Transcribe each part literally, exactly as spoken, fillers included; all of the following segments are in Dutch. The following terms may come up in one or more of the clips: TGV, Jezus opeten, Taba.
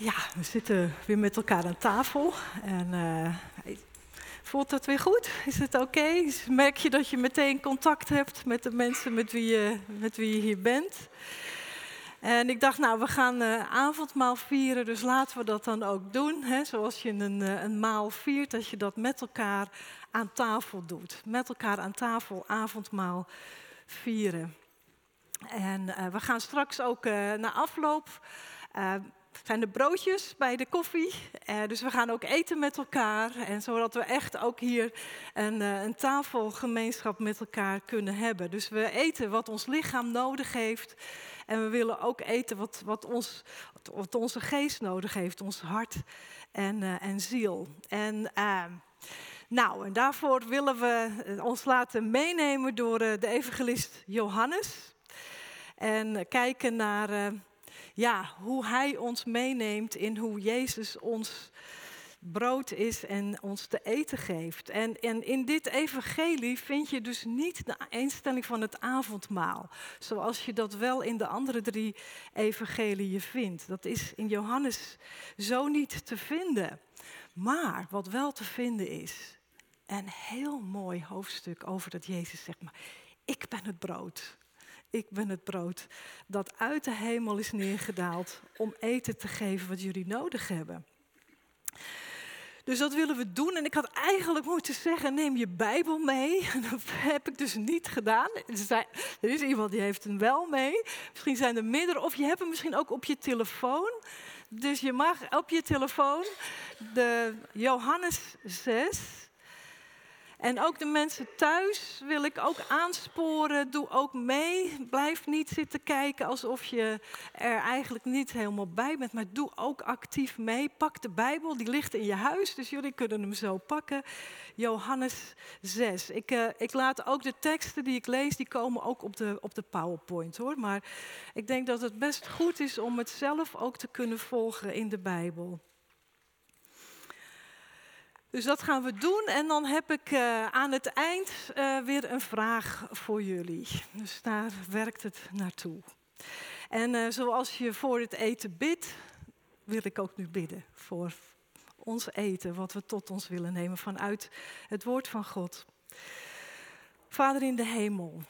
Ja, we zitten weer met elkaar aan tafel en uh, voelt het weer goed? Is het oké? Okay? Merk je dat je meteen contact hebt met de mensen met wie je, met wie je hier bent? En ik dacht, nou, we gaan uh, avondmaal vieren, dus laten we dat dan ook doen. Hè? Zoals je een, een maal viert, dat je dat met elkaar aan tafel doet. Met elkaar aan tafel avondmaal vieren. En uh, we gaan straks ook uh, na afloop... Uh, zijn de broodjes bij de koffie. Uh, dus we gaan ook eten met elkaar. En zodat we echt ook hier een, uh, een tafelgemeenschap met elkaar kunnen hebben. Dus we eten wat ons lichaam nodig heeft. En we willen ook eten wat, wat, ons, wat onze geest nodig heeft. Ons hart en, uh, en ziel. En... Uh, Nou, en daarvoor willen we ons laten meenemen door de evangelist Johannes. En kijken naar ja, hoe hij ons meeneemt in hoe Jezus ons brood is en ons te eten geeft. En, en in dit evangelie vind je dus niet de instelling van het avondmaal. Zoals je dat wel in de andere drie evangelieën vindt. Dat is in Johannes zo niet te vinden. Maar wat wel te vinden is... Een heel mooi hoofdstuk over dat Jezus zegt, maar ik ben het brood. Ik ben het brood dat uit de hemel is neergedaald om eten te geven wat jullie nodig hebben. Dus dat willen we doen. En ik had eigenlijk moeten zeggen, neem je Bijbel mee. Dat heb ik dus niet gedaan. Er is iemand die heeft hem wel mee. Misschien zijn er minder. Of je hebt hem misschien ook op je telefoon. Dus je mag op je telefoon de Johannes zes... En ook de mensen thuis wil ik ook aansporen. Doe ook mee. Blijf niet zitten kijken alsof je er eigenlijk niet helemaal bij bent. Maar doe ook actief mee. Pak de Bijbel, die ligt in je huis. Dus jullie kunnen hem zo pakken. Johannes zes. Ik, uh, ik laat ook de teksten die ik lees, die komen ook op de, op de PowerPoint, hoor. Maar ik denk dat het best goed is om het zelf ook te kunnen volgen in de Bijbel. Dus dat gaan we doen en dan heb ik uh, aan het eind uh, weer een vraag voor jullie. Dus daar werkt het naartoe. En uh, zoals je voor het eten bidt, wil ik ook nu bidden voor ons eten, wat we tot ons willen nemen vanuit het woord van God. Vader in de hemel,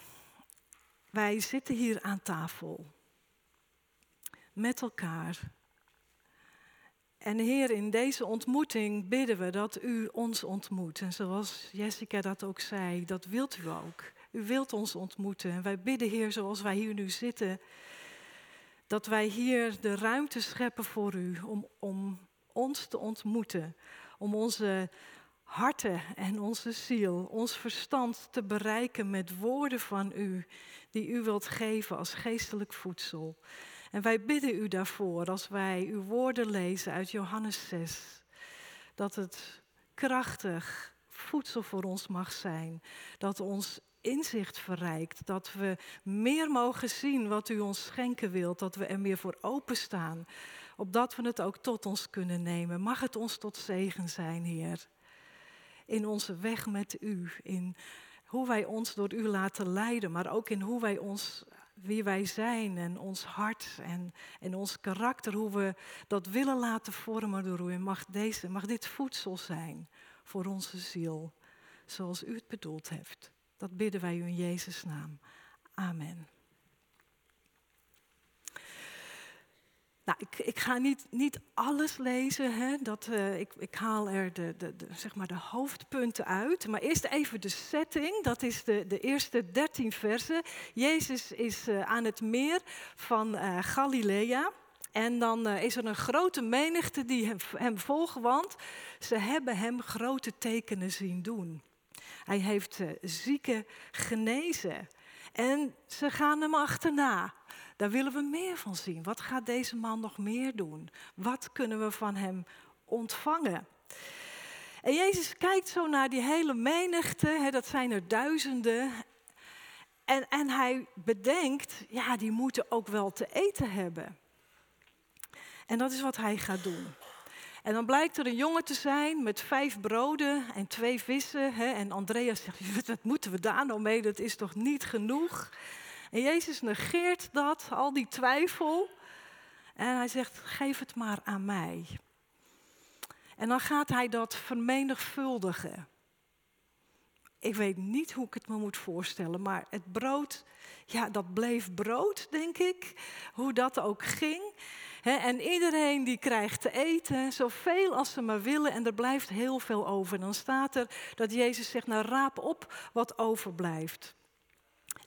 wij zitten hier aan tafel met elkaar. En Heer, in deze ontmoeting bidden we dat u ons ontmoet. En zoals Jessica dat ook zei, dat wilt u ook. U wilt ons ontmoeten. En wij bidden, Heer, zoals wij hier nu zitten, dat wij hier de ruimte scheppen voor u om, om ons te ontmoeten. Om onze harten en onze ziel, ons verstand te bereiken met woorden van u, die u wilt geven als geestelijk voedsel. En wij bidden u daarvoor, als wij uw woorden lezen uit Johannes zes, dat het krachtig voedsel voor ons mag zijn. Dat ons inzicht verrijkt, dat we meer mogen zien wat u ons schenken wilt, dat we er meer voor openstaan, opdat we het ook tot ons kunnen nemen. Mag het ons tot zegen zijn, Heer, in onze weg met u, in hoe wij ons door u laten leiden, maar ook in hoe wij ons... wie wij zijn en ons hart en, en ons karakter, hoe we dat willen laten vormen door u. Mag, deze, mag dit voedsel zijn voor onze ziel, zoals u het bedoeld heeft. Dat bidden wij u in Jezus' naam. Amen. Nou, ik, ik ga niet, niet alles lezen, hè? Dat, uh, ik, ik haal er de, de, de, zeg maar de hoofdpunten uit. Maar eerst even de setting, dat is de, de eerste dertien versen. Jezus is uh, aan het meer van uh, Galilea. En dan uh, is er een grote menigte die hem, hem volgen, want ze hebben hem grote tekenen zien doen. Hij heeft uh, zieken genezen en ze gaan hem achterna. Daar willen we meer van zien. Wat gaat deze man nog meer doen? Wat kunnen we van hem ontvangen? En Jezus kijkt zo naar die hele menigte. Hè, dat zijn er duizenden. En, en hij bedenkt, ja, die moeten ook wel te eten hebben. En dat is wat hij gaat doen. En dan blijkt er een jongen te zijn met vijf broden en twee vissen. Hè, en Andreas zegt, wat moeten we daar nou mee? Dat is toch niet genoeg? En Jezus negeert dat, al die twijfel. En hij zegt, geef het maar aan mij. En dan gaat hij dat vermenigvuldigen. Ik weet niet hoe ik het me moet voorstellen, maar het brood, ja, dat bleef brood, denk ik. Hoe dat ook ging. He, en iedereen die krijgt te eten, zoveel als ze maar willen. En er blijft heel veel over. En dan staat er dat Jezus zegt, nou raap op wat overblijft.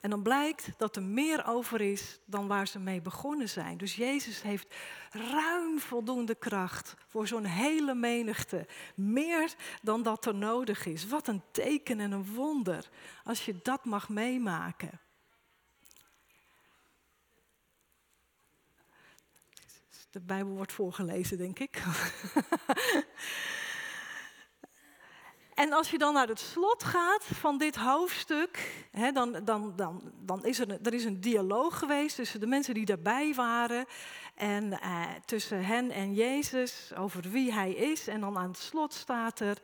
En dan blijkt dat er meer over is dan waar ze mee begonnen zijn. Dus Jezus heeft ruim voldoende kracht voor zo'n hele menigte. Meer dan dat er nodig is. Wat een teken en een wonder als je dat mag meemaken. De Bijbel wordt voorgelezen, denk ik. En als je dan naar het slot gaat van dit hoofdstuk, hè, dan, dan, dan, dan is er een, er is een dialoog geweest tussen de mensen die daarbij waren en eh, tussen hen en Jezus over wie hij is. En dan aan het slot staat er,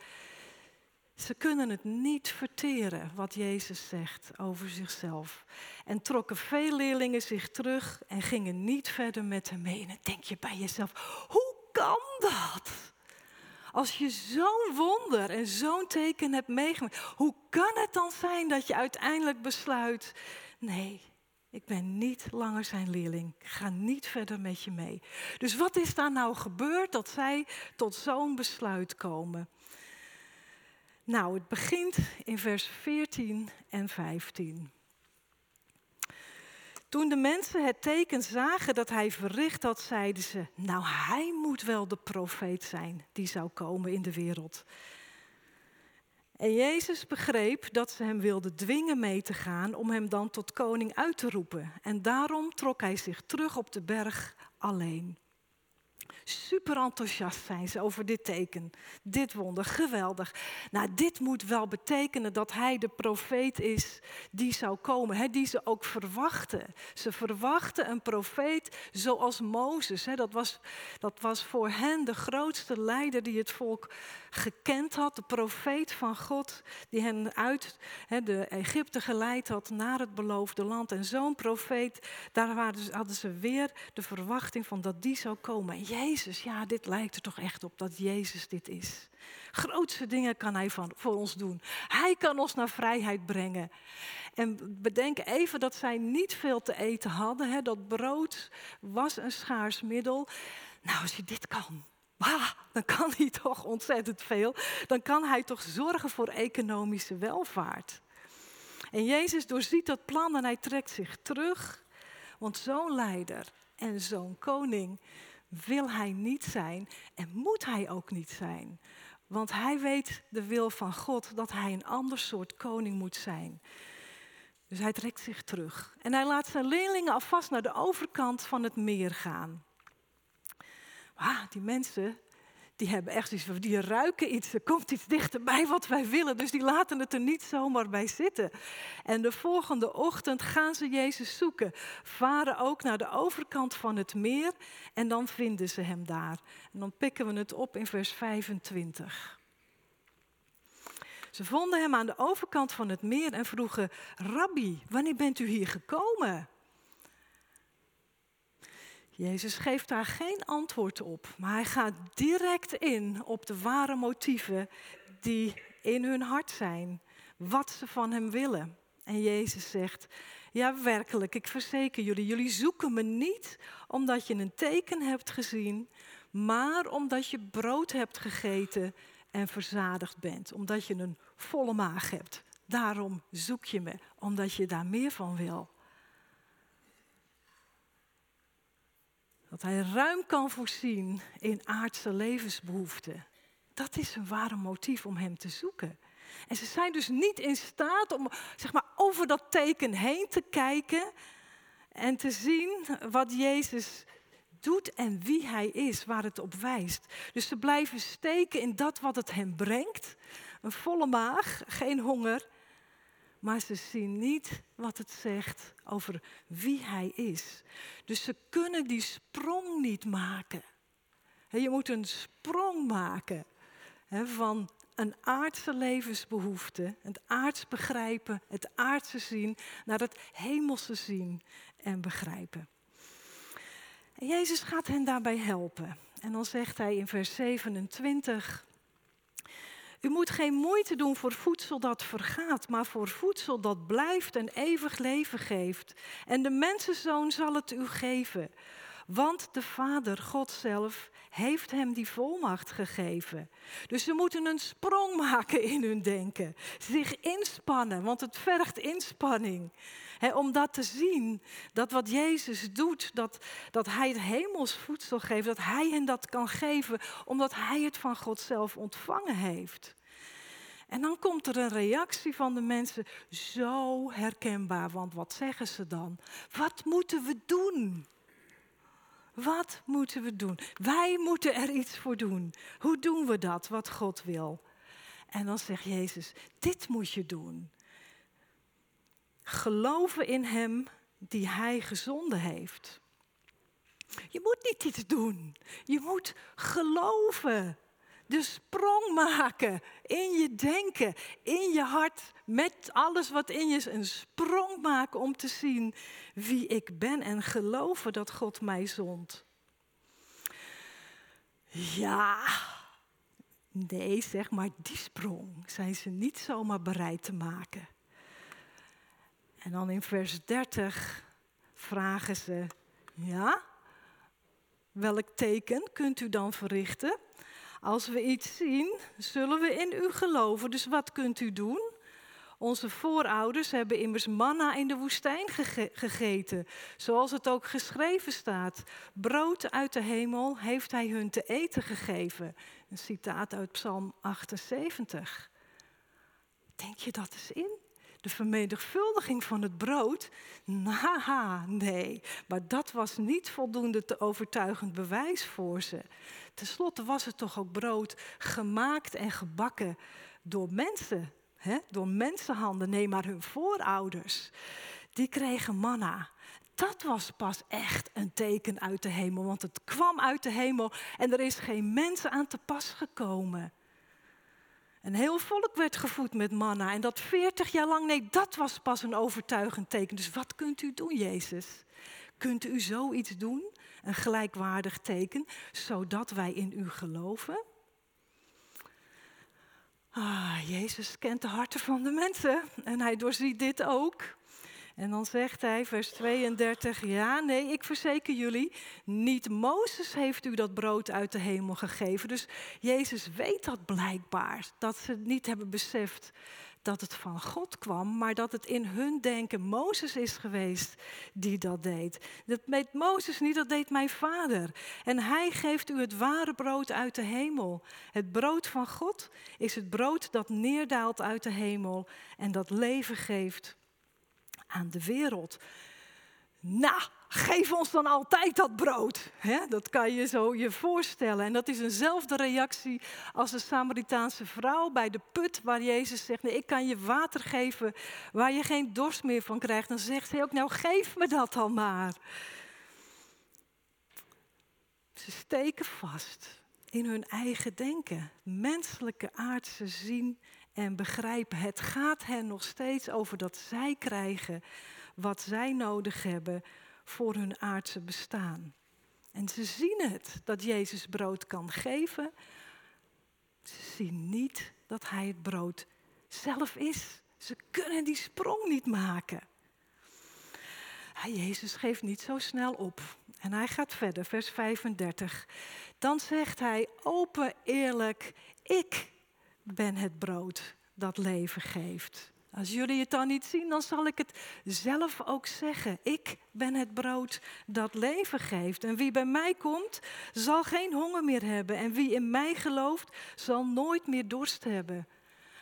ze kunnen het niet verteren wat Jezus zegt over zichzelf. En trokken veel leerlingen zich terug en gingen niet verder met hem mee. En dan denk je bij jezelf, hoe kan dat? Als je zo'n wonder en zo'n teken hebt meegemaakt, hoe kan het dan zijn dat je uiteindelijk besluit, nee, ik ben niet langer zijn leerling, ik ga niet verder met je mee. Dus wat is daar nou gebeurd dat zij tot zo'n besluit komen? Nou, het begint in vers veertien en vijftien. Toen de mensen het teken zagen dat hij verricht had, zeiden ze, nou hij moet wel de profeet zijn die zou komen in de wereld. En Jezus begreep dat ze hem wilden dwingen mee te gaan om hem dan tot koning uit te roepen. En daarom trok hij zich terug op de berg alleen. Super enthousiast zijn ze over dit teken. Dit wonder, geweldig. Nou, dit moet wel betekenen dat hij de profeet is die zou komen. Hè, die ze ook verwachten. Ze verwachten een profeet zoals Mozes. Hè. Dat was, dat was voor hen de grootste leider die het volk gekend had. De profeet van God die hen uit hè, de Egypte geleid had naar het beloofde land. En zo'n profeet, daar hadden ze weer de verwachting van dat die zou komen. Jezus, ja, dit lijkt er toch echt op dat Jezus dit is. Grootste dingen kan hij van, voor ons doen. Hij kan ons naar vrijheid brengen. En bedenk even dat zij niet veel te eten hadden. Hè? Dat brood was een schaars middel. Nou, als je dit kan, bah, dan kan hij toch ontzettend veel. Dan kan hij toch zorgen voor economische welvaart. En Jezus doorziet dat plan en hij trekt zich terug. Want zo'n leider en zo'n koning wil hij niet zijn en moet hij ook niet zijn. Want hij weet de wil van God dat hij een ander soort koning moet zijn. Dus hij trekt zich terug. En hij laat zijn leerlingen alvast naar de overkant van het meer gaan. Ah, die mensen, die hebben echt iets, die ruiken iets. Er komt iets dichterbij wat wij willen. Dus die laten het er niet zomaar bij zitten. En de volgende ochtend gaan ze Jezus zoeken. Varen ook naar de overkant van het meer. En dan vinden ze hem daar. En dan pikken we het op in vers vijfentwintig. Ze vonden hem aan de overkant van het meer en vroegen, Rabbi, wanneer bent u hier gekomen? Jezus geeft daar geen antwoord op, maar hij gaat direct in op de ware motieven die in hun hart zijn. Wat ze van hem willen. En Jezus zegt, ja werkelijk, ik verzeker jullie, jullie zoeken me niet omdat je een teken hebt gezien, maar omdat je brood hebt gegeten en verzadigd bent. Omdat je een volle maag hebt. Daarom zoek je me, omdat je daar meer van wil. Dat hij ruim kan voorzien in aardse levensbehoeften. Dat is een ware motief om hem te zoeken. En ze zijn dus niet in staat om zeg maar, over dat teken heen te kijken en te zien wat Jezus doet en wie hij is, waar het op wijst. Dus ze blijven steken in dat wat het hem brengt. Een volle maag, geen honger. Maar ze zien niet wat het zegt over wie hij is. Dus ze kunnen die sprong niet maken. Je moet een sprong maken van een aardse levensbehoefte, het aards begrijpen, het aardse zien, naar het hemelse zien en begrijpen. En Jezus gaat hen daarbij helpen. En dan zegt hij in vers zevenentwintig... U moet geen moeite doen voor voedsel dat vergaat, maar voor voedsel dat blijft en eeuwig leven geeft. En de mensenzoon zal het u geven. Want de Vader, God zelf, heeft hem die volmacht gegeven. Dus ze moeten een sprong maken in hun denken. Zich inspannen, want het vergt inspanning. He, om dat te zien, dat wat Jezus doet, dat, dat hij het hemels voedsel geeft, dat hij hen dat kan geven, omdat hij het van God zelf ontvangen heeft. En dan komt er een reactie van de mensen, zo herkenbaar, want wat zeggen ze dan? Wat moeten we doen? Wat moeten we doen? Wij moeten er iets voor doen. Hoe doen we dat, wat God wil? En dan zegt Jezus, dit moet je doen. Geloven in hem die hij gezonden heeft. Je moet niet iets doen. Je moet geloven. De sprong maken in je denken, in je hart, met alles wat in je is. Een sprong maken om te zien wie ik ben en geloven dat God mij zond. Ja, nee zeg maar, die sprong zijn ze niet zomaar bereid te maken. En dan in vers dertig vragen ze, ja, welk teken kunt u dan verrichten? Als we iets zien, zullen we in u geloven. Dus wat kunt u doen? Onze voorouders hebben immers manna in de woestijn gege- gegeten. Zoals het ook geschreven staat. Brood uit de hemel heeft hij hun te eten gegeven. Een citaat uit Psalm achtenzeventig. Denk je dat eens in? De vermenigvuldiging van het brood? Naha, nee. Maar dat was niet voldoende te overtuigend bewijs voor ze. Ten slotte was het toch ook brood gemaakt en gebakken door mensen. Hè? Door mensenhanden, nee, maar hun voorouders. Die kregen manna. Dat was pas echt een teken uit de hemel. Want het kwam uit de hemel en er is geen mens aan te pas gekomen. Een heel volk werd gevoed met manna. En dat veertig jaar lang, nee, dat was pas een overtuigend teken. Dus wat kunt u doen, Jezus? Kunt u zoiets doen? Een gelijkwaardig teken, zodat wij in u geloven? Ah, Jezus kent de harten van de mensen. En hij doorziet dit ook. En dan zegt hij, vers tweeëndertig, ja, nee, ik verzeker jullie, niet Mozes heeft u dat brood uit de hemel gegeven. Dus Jezus weet dat blijkbaar, dat ze niet hebben beseft dat het van God kwam, maar dat het in hun denken Mozes is geweest die dat deed. Dat deed Mozes niet, dat deed mijn vader. En hij geeft u het ware brood uit de hemel. Het brood van God is het brood dat neerdaalt uit de hemel en dat leven geeft aan de wereld. Nou, geef ons dan altijd dat brood. Hè? Dat kan je zo je voorstellen. En dat is eenzelfde reactie als de Samaritaanse vrouw bij de put, waar Jezus zegt, nee, ik kan je water geven waar je geen dorst meer van krijgt. Dan zegt hij ook, nou geef me dat dan maar. Ze steken vast in hun eigen denken. Menselijke aardse zien en begrijpen, het gaat hen nog steeds over dat zij krijgen wat zij nodig hebben voor hun aardse bestaan. En ze zien het, dat Jezus brood kan geven. Ze zien niet dat hij het brood zelf is. Ze kunnen die sprong niet maken. Jezus geeft niet zo snel op. En hij gaat verder, vers vijfendertig. Dan zegt hij, open, eerlijk, ik ben het brood dat leven geeft. Als jullie het dan niet zien, dan zal ik het zelf ook zeggen. Ik ben het brood dat leven geeft. En wie bij mij komt, zal geen honger meer hebben. En wie in mij gelooft, zal nooit meer dorst hebben.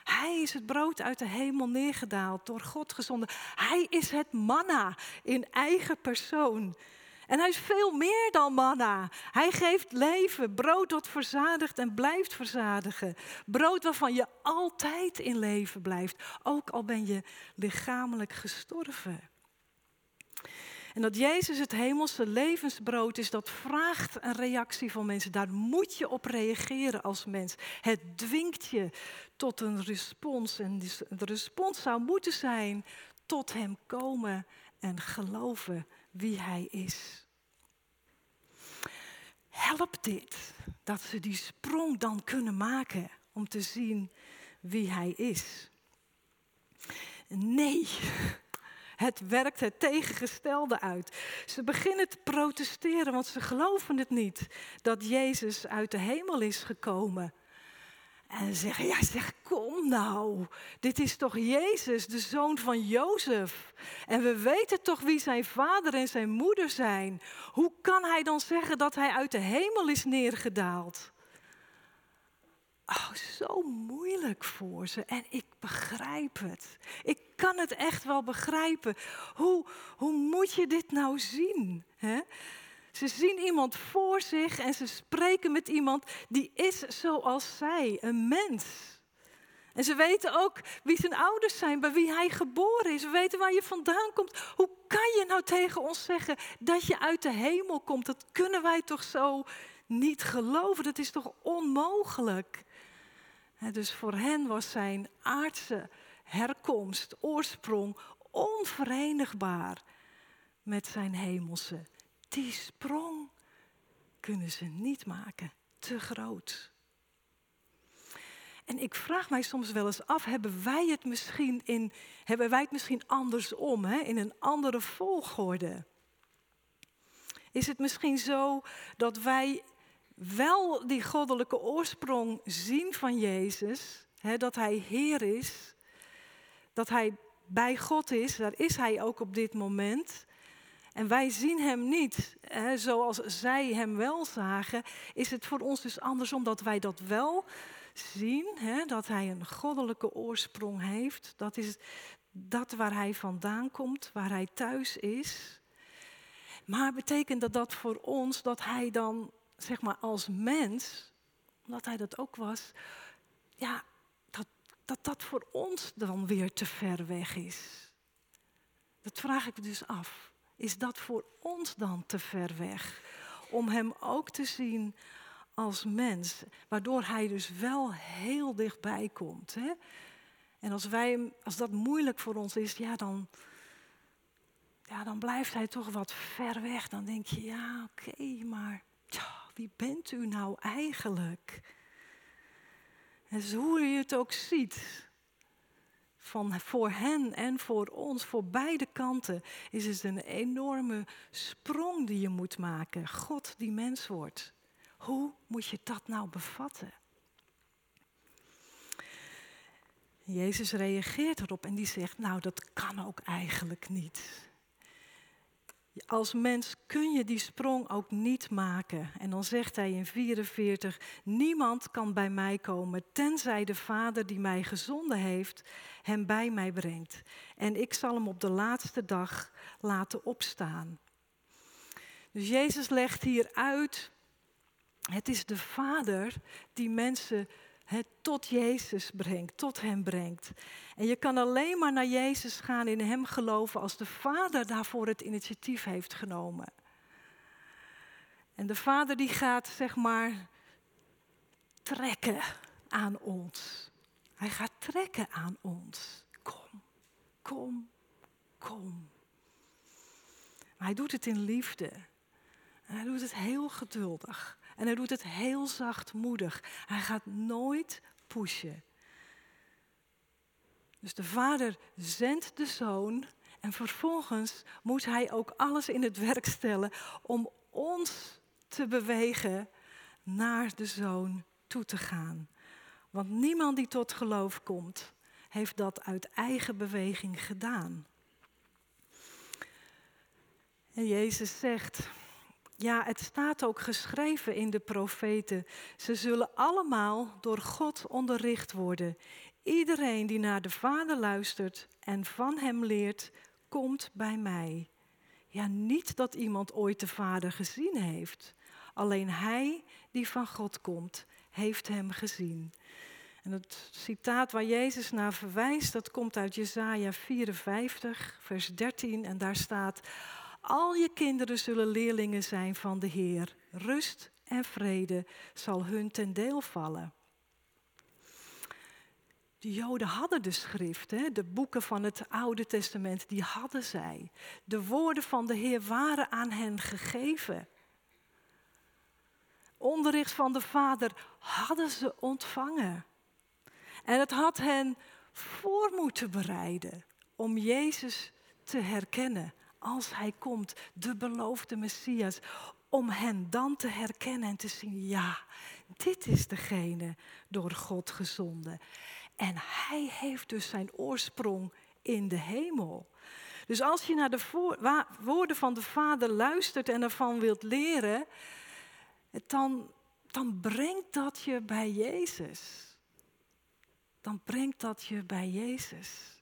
Hij is het brood uit de hemel neergedaald, door God gezonden. Hij is het manna in eigen persoon. En hij is veel meer dan manna. Hij geeft leven, brood dat verzadigt en blijft verzadigen. Brood waarvan je altijd in leven blijft, ook al ben je lichamelijk gestorven. En dat Jezus het hemelse levensbrood is, dat vraagt een reactie van mensen. Daar moet je op reageren als mens. Het dwingt je tot een respons. En de respons zou moeten zijn tot hem komen en geloven wie hij is. helpt dit dat ze die sprong dan kunnen maken om te zien wie hij is? Nee, het werkt het tegengestelde uit. Ze beginnen te protesteren, want ze geloven het niet dat Jezus uit de hemel is gekomen. En zeggen, ja zeg, kom nou, dit is toch Jezus, de zoon van Jozef. En we weten toch wie zijn vader en zijn moeder zijn. Hoe kan hij dan zeggen dat hij uit de hemel is neergedaald? Oh, zo moeilijk voor ze. En ik begrijp het. Ik kan het echt wel begrijpen. Hoe, hoe moet je dit nou zien, hè? Ze zien iemand voor zich en ze spreken met iemand die is zoals zij, een mens. En ze weten ook wie zijn ouders zijn, bij wie hij geboren is. Ze weten waar je vandaan komt. Hoe kan je nou tegen ons zeggen dat je uit de hemel komt? Dat kunnen wij toch zo niet geloven? Dat is toch onmogelijk? Dus voor hen was zijn aardse herkomst, oorsprong, onverenigbaar met zijn hemelse. Die sprong kunnen ze niet maken. Te groot. En ik vraag mij soms wel eens af, hebben wij het misschien, in, hebben wij het misschien andersom, hè? In een andere volgorde? Is het misschien zo dat wij wel die goddelijke oorsprong zien van Jezus, hè? Dat hij Heer is, dat hij bij God is, daar is hij ook op dit moment. En wij zien hem niet, hè, zoals zij hem wel zagen. Is het voor ons dus andersom dat wij dat wel zien, hè, dat hij een goddelijke oorsprong heeft. Dat is dat waar hij vandaan komt, waar hij thuis is. Maar betekent dat dat voor ons dat hij dan, zeg maar als mens, omdat hij dat ook was, ja, dat dat, dat voor ons dan weer te ver weg is? Dat vraag ik dus af. Is dat voor ons dan te ver weg? Om hem ook te zien als mens. Waardoor hij dus wel heel dichtbij komt. Hè? En als, wij, als dat moeilijk voor ons is, ja dan, ja, dan blijft hij toch wat ver weg. Dan denk je, ja, oké, okay, maar tja, wie bent u nou eigenlijk? En dus hoe je het ook ziet, van voor hen en voor ons, voor beide kanten, is het een enorme sprong die je moet maken. God die mens wordt. Hoe moet je dat nou bevatten? Jezus reageert erop en die zegt, nou dat kan ook eigenlijk niet. Als mens kun je die sprong ook niet maken. En dan zegt hij in vierenveertig, niemand kan bij mij komen tenzij de Vader die mij gezonden heeft hem bij mij brengt. En ik zal hem op de laatste dag laten opstaan. Dus Jezus legt hier uit, het is de Vader die mensen het tot Jezus brengt, tot hem brengt. En je kan alleen maar naar Jezus gaan, in hem geloven, als de Vader daarvoor het initiatief heeft genomen. En de Vader die gaat, zeg maar, trekken aan ons. Hij gaat trekken aan ons. Kom, kom, kom. Maar hij doet het in liefde. En hij doet het heel geduldig. En hij doet het heel zachtmoedig. Hij gaat nooit pushen. Dus de Vader zendt de Zoon. En vervolgens moet hij ook alles in het werk stellen om ons te bewegen naar de Zoon toe te gaan. Want niemand die tot geloof komt, heeft dat uit eigen beweging gedaan. En Jezus zegt, ja, het staat ook geschreven in de profeten. Ze zullen allemaal door God onderricht worden. Iedereen die naar de Vader luistert en van hem leert, komt bij mij. Ja, niet dat iemand ooit de Vader gezien heeft. Alleen hij die van God komt, heeft hem gezien. En het citaat waar Jezus naar verwijst, dat komt uit Jesaja vierenvijftig, vers dertien. En daar staat, al je kinderen zullen leerlingen zijn van de Heer. Rust en vrede zal hun ten deel vallen. De Joden hadden de schrift, hè? De boeken van het Oude Testament, die hadden zij. De woorden van de Heer waren aan hen gegeven. onderricht van de Vader hadden ze ontvangen. En het had hen voor moeten bereiden om Jezus te herkennen als hij komt, de beloofde Messias, om hen dan te herkennen en te zien, ja, dit is degene door God gezonden. En hij heeft dus zijn oorsprong in de hemel. Dus als je naar de woorden van de Vader luistert en ervan wilt leren, dan, dan brengt dat je bij Jezus. Dan brengt dat je bij Jezus.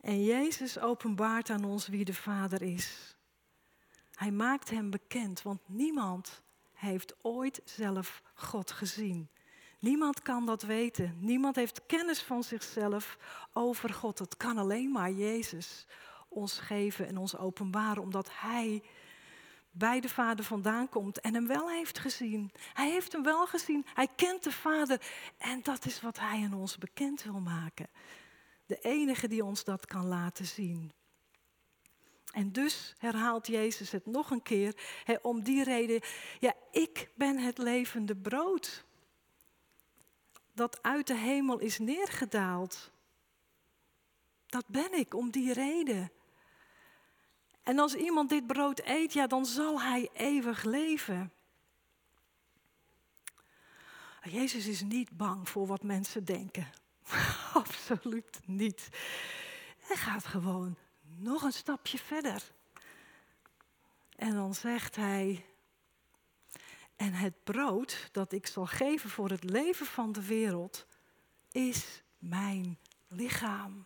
En Jezus openbaart aan ons wie de Vader is. Hij maakt hem bekend, want niemand heeft ooit zelf God gezien. Niemand kan dat weten. Niemand heeft kennis van zichzelf over God. Dat kan alleen maar Jezus ons geven en ons openbaren, omdat hij bij de Vader vandaan komt en hem wel heeft gezien. Hij heeft hem wel gezien. Hij kent de Vader. En dat is wat hij aan ons bekend wil maken. De enige die ons dat kan laten zien. En dus herhaalt Jezus het nog een keer. Hè, om die reden, ja, ik ben het levende brood dat uit de hemel is neergedaald. Dat ben ik, om die reden. En als iemand dit brood eet, ja, dan zal hij eeuwig leven. Jezus is niet bang voor wat mensen denken. Absoluut niet. Hij gaat gewoon nog een stapje verder. En dan zegt hij, en het brood dat ik zal geven voor het leven van de wereld is mijn lichaam.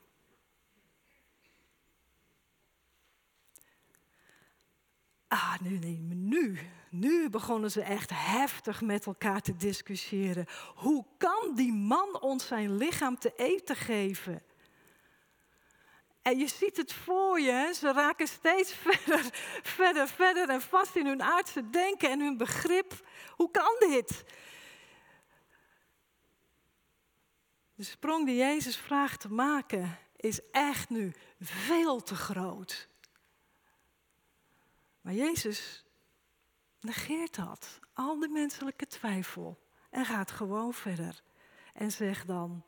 Ah, nu, nu, nu begonnen ze echt heftig met elkaar te discussiëren. Hoe kan die man ons zijn lichaam te eten geven? En je ziet het voor je, hè? Ze raken steeds verder, verder, verder en vast in hun aardse denken en hun begrip. Hoe kan dit? De sprong die Jezus vraagt te maken is echt nu veel te groot. Maar Jezus negeert dat, al die menselijke twijfel, en gaat gewoon verder. En zegt dan,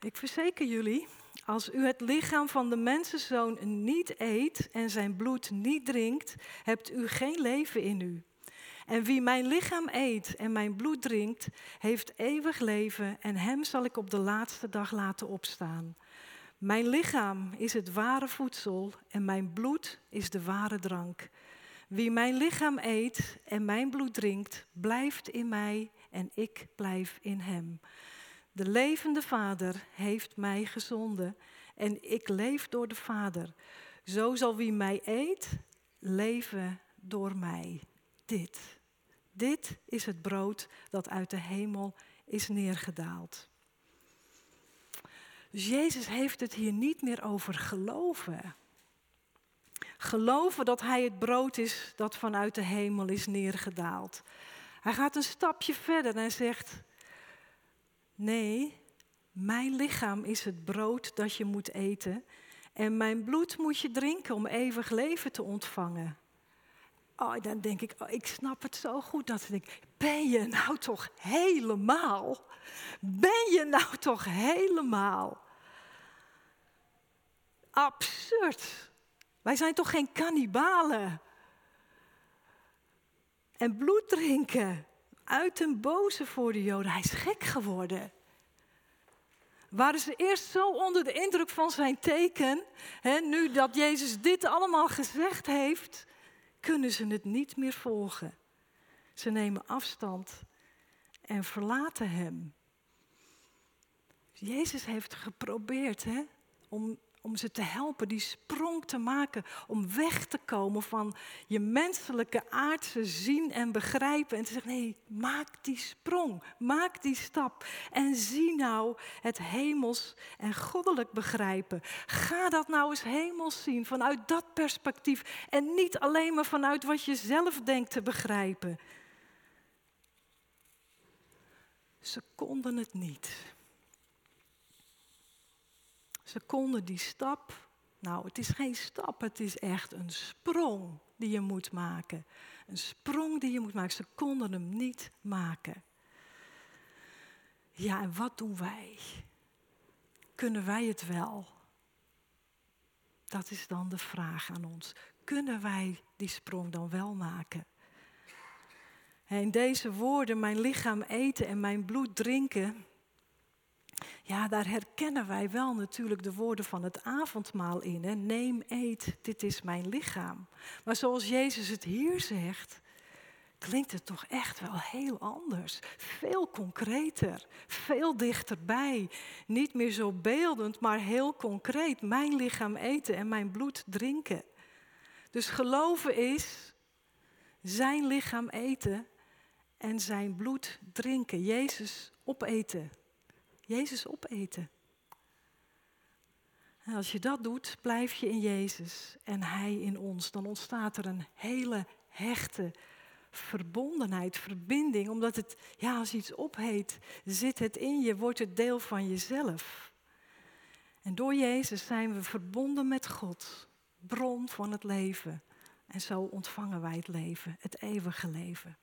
ik verzeker jullie, als u het lichaam van de mensenzoon niet eet en zijn bloed niet drinkt, hebt u geen leven in u. En wie mijn lichaam eet en mijn bloed drinkt, heeft eeuwig leven en hem zal ik op de laatste dag laten opstaan. Mijn lichaam is het ware voedsel en mijn bloed is de ware drank. Wie mijn lichaam eet en mijn bloed drinkt, blijft in mij en ik blijf in hem. De levende Vader heeft mij gezonden en ik leef door de Vader. Zo zal wie mij eet, leven door mij. Dit, dit is het brood dat uit de hemel is neergedaald. Dus Jezus heeft het hier niet meer over geloven. Geloven dat hij het brood is dat vanuit de hemel is neergedaald. Hij gaat een stapje verder en zegt, nee, mijn lichaam is het brood dat je moet eten en mijn bloed moet je drinken om eeuwig leven te ontvangen. Oh, dan denk ik, oh, ik snap het zo goed dat ik denk, ben je nou toch helemaal? Ben je nou toch helemaal? Absurd. Wij zijn toch geen kannibalen? En bloed drinken uit den boze voor de Joden. Hij is gek geworden. Waren ze eerst zo onder de indruk van zijn teken, hè, nu dat Jezus dit allemaal gezegd heeft, kunnen ze het niet meer volgen. Ze nemen afstand en verlaten hem. Jezus heeft geprobeerd hè, om, om ze te helpen, die sprong te maken, om weg te komen van je menselijke aardse zien en begrijpen. En te zeggen, nee, maak die sprong, maak die stap. En zie nou het hemels en goddelijk begrijpen. Ga dat nou eens hemels zien, vanuit dat perspectief. En niet alleen maar vanuit wat je zelf denkt te begrijpen. Ze konden het niet. Ze konden die stap Nou, het is geen stap, het is echt een sprong die je moet maken. Een sprong die je moet maken. Ze konden hem niet maken. Ja, en wat doen wij? Kunnen wij het wel? Dat is dan de vraag aan ons. Kunnen wij die sprong dan wel maken? In deze woorden, mijn lichaam eten en mijn bloed drinken... Ja, daar herkennen wij wel natuurlijk de woorden van het avondmaal in. Hè? Neem, eet, dit is mijn lichaam. Maar zoals Jezus het hier zegt, klinkt het toch echt wel heel anders. Veel concreter, veel dichterbij. Niet meer zo beeldend, maar heel concreet. Mijn lichaam eten en mijn bloed drinken. Dus geloven is zijn lichaam eten en zijn bloed drinken. Jezus opeten. Jezus opeten. En als je dat doet, blijf je in Jezus en Hij in ons. Dan ontstaat er een hele hechte verbondenheid, verbinding. Omdat het, ja, als iets opheet, zit het in je, wordt het deel van jezelf. En door Jezus zijn we verbonden met God, bron van het leven. En zo ontvangen wij het leven, het eeuwige leven.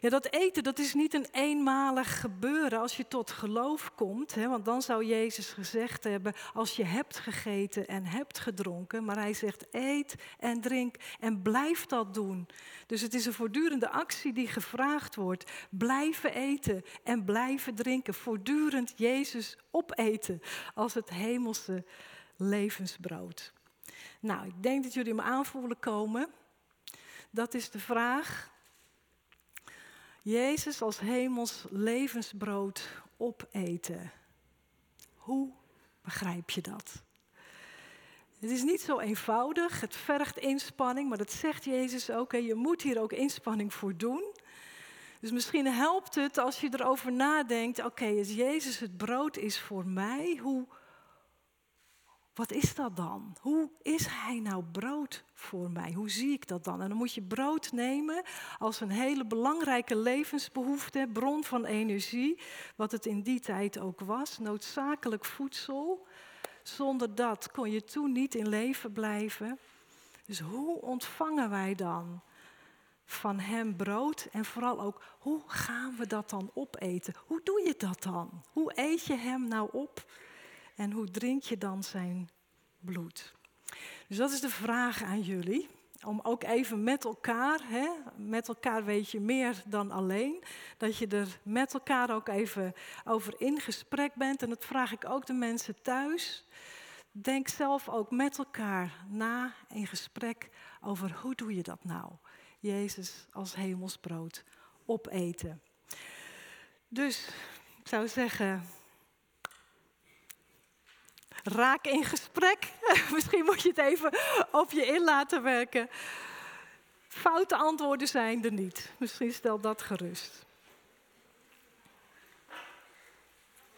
Ja, dat eten, dat is niet een eenmalig gebeuren als je tot geloof komt. Hè, want dan zou Jezus gezegd hebben, als je hebt gegeten en hebt gedronken. Maar hij zegt, eet en drink en blijf dat doen. Dus het is een voortdurende actie die gevraagd wordt. Blijven eten en blijven drinken. Voortdurend Jezus opeten als het hemelse levensbrood. Nou, ik denk dat jullie me aanvoelen komen. Dat is de vraag... Jezus als hemels levensbrood opeten. Hoe begrijp je dat? Het is niet zo eenvoudig, het vergt inspanning, maar dat zegt Jezus ook. Hè, je moet hier ook inspanning voor doen. Dus misschien helpt het als je erover nadenkt, oké, okay, als Jezus het brood is voor mij, hoe, wat is dat dan? Hoe is hij nou brood voor mij? Hoe zie ik dat dan? En dan moet je brood nemen als een hele belangrijke levensbehoefte, bron van energie, wat het in die tijd ook was, noodzakelijk voedsel. Zonder dat kon je toen niet in leven blijven. Dus hoe ontvangen wij dan van hem brood? En vooral ook, hoe gaan we dat dan opeten? Hoe doe je dat dan? Hoe eet je hem nou op? En hoe drink je dan zijn bloed? Dus dat is de vraag aan jullie. Om ook even met elkaar, hè, met elkaar weet je meer dan alleen. Dat je er met elkaar ook even over in gesprek bent. En dat vraag ik ook de mensen thuis. Denk zelf ook met elkaar na in gesprek over hoe doe je dat nou? Jezus als hemelsbrood opeten. Dus ik zou zeggen... Raak in gesprek. Misschien moet je het even op je in laten werken. Foute antwoorden zijn er niet. Misschien stelt dat gerust.